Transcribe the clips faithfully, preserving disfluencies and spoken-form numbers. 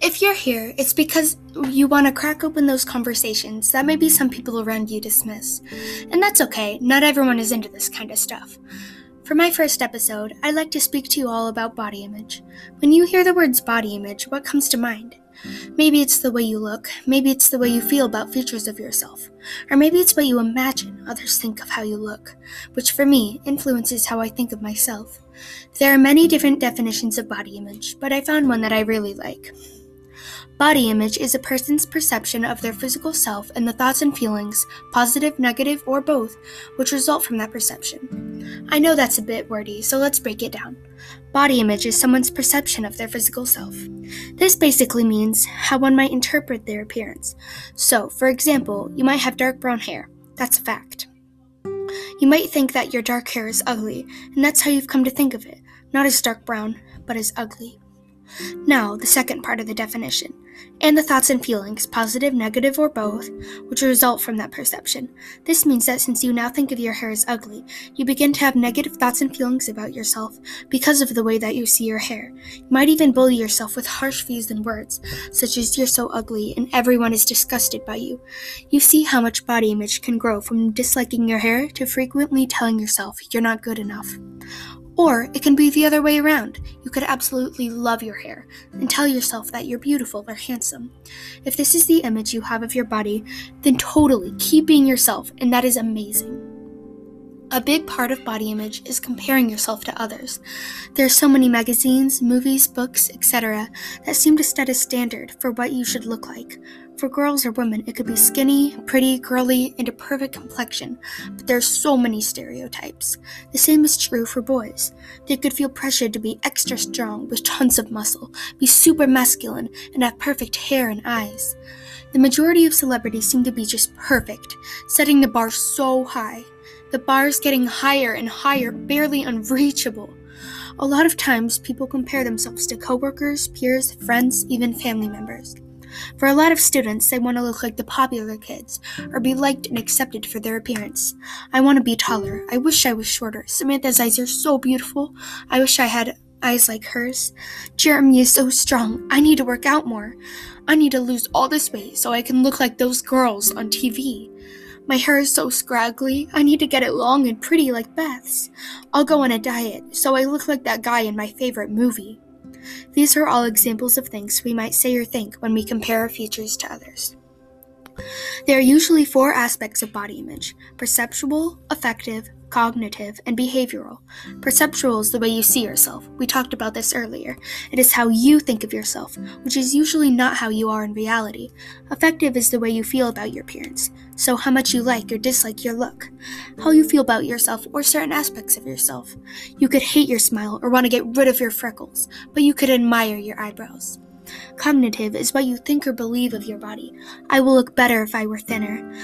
If you're here, it's because you want to crack open those conversations that maybe some people around you dismiss. And that's okay, not everyone is into this kind of stuff. For my first episode, I'd like to speak to you all about body image. When you hear the words body image, what comes to mind? Maybe it's the way you look, maybe it's the way you feel about features of yourself, or maybe it's what you imagine others think of how you look, which for me influences how I think of myself. There are many different definitions of body image, but I found one that I really like. Body image is a person's perception of their physical self and the thoughts and feelings, positive, negative, or both, which result from that perception. I know that's a bit wordy, so let's break it down. Body image is someone's perception of their physical self. This basically means how one might interpret their appearance. So, for example, you might have dark brown hair. That's a fact. You might think that your dark hair is ugly, and that's how you've come to think of it, not as dark brown, but as ugly. Now, the second part of the definition, and the thoughts and feelings, positive, negative, or both, which result from that perception. This means that since you now think of your hair as ugly, you begin to have negative thoughts and feelings about yourself because of the way that you see your hair. You might even bully yourself with harsh views and words, such as you're so ugly and everyone is disgusted by you. You see how much body image can grow from disliking your hair to frequently telling yourself you're not good enough. Or it can be the other way around. You could absolutely love your hair and tell yourself that you're beautiful or handsome. If this is the image you have of your body, then totally keep being yourself, and that is amazing. A big part of body image is comparing yourself to others. There are so many magazines, movies, books, et cetera that seem to set a standard for what you should look like. For girls or women, it could be skinny, pretty, girly, and a perfect complexion, but there are so many stereotypes. The same is true for boys. They could feel pressured to be extra strong with tons of muscle, be super masculine, and have perfect hair and eyes. The majority of celebrities seem to be just perfect, setting the bar so high. The bar is getting higher and higher, barely unreachable. A lot of times, people compare themselves to coworkers, peers, friends, even family members. For a lot of students, they want to look like the popular kids, or be liked and accepted for their appearance. I want to be taller. I wish I was shorter. Samantha's eyes are so beautiful. I wish I had eyes like hers. Jeremy is so strong. I need to work out more. I need to lose all this weight so I can look like those girls on T V. My hair is so scraggly, I need to get it long and pretty like Beth's. I'll go on a diet, so I look like that guy in my favorite movie. These are all examples of things we might say or think when we compare our features to others. There are usually four aspects of body image: perceptual, affective, cognitive, and behavioral. Perceptual is the way you see yourself. We talked about this earlier. It is how you think of yourself, which is usually not how you are in reality. Affective is the way you feel about your appearance, so how much you like or dislike your look, how you feel about yourself or certain aspects of yourself. You could hate your smile or want to get rid of your freckles, but you could admire your eyebrows. Cognitive is what you think or believe of your body. I will look better if I were thinner.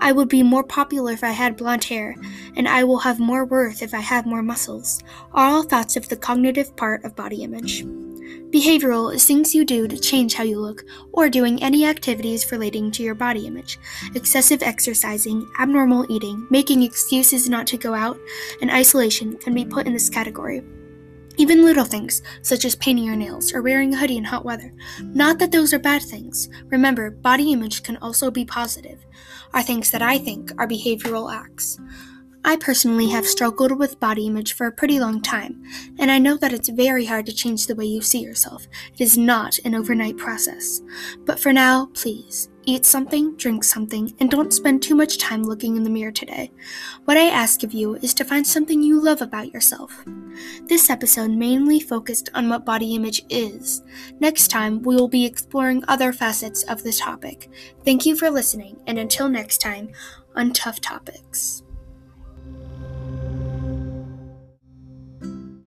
I would be more popular if I had blonde hair, and I will have more worth if I have more muscles, are all thoughts of the cognitive part of body image. Behavioral is things you do to change how you look, or doing any activities relating to your body image. Excessive exercising, abnormal eating, making excuses not to go out, and isolation can be put in this category. Even little things, such as painting your nails or wearing a hoodie in hot weather. Not that those are bad things. Remember, body image can also be positive, are things that I think are behavioral acts. I personally have struggled with body image for a pretty long time, and I know that it's very hard to change the way you see yourself. It is not an overnight process. But for now, please, eat something, drink something, and don't spend too much time looking in the mirror today. What I ask of you is to find something you love about yourself. This episode mainly focused on what body image is. Next time, we will be exploring other facets of the topic. Thank you for listening, and until next time, on Tough Topics.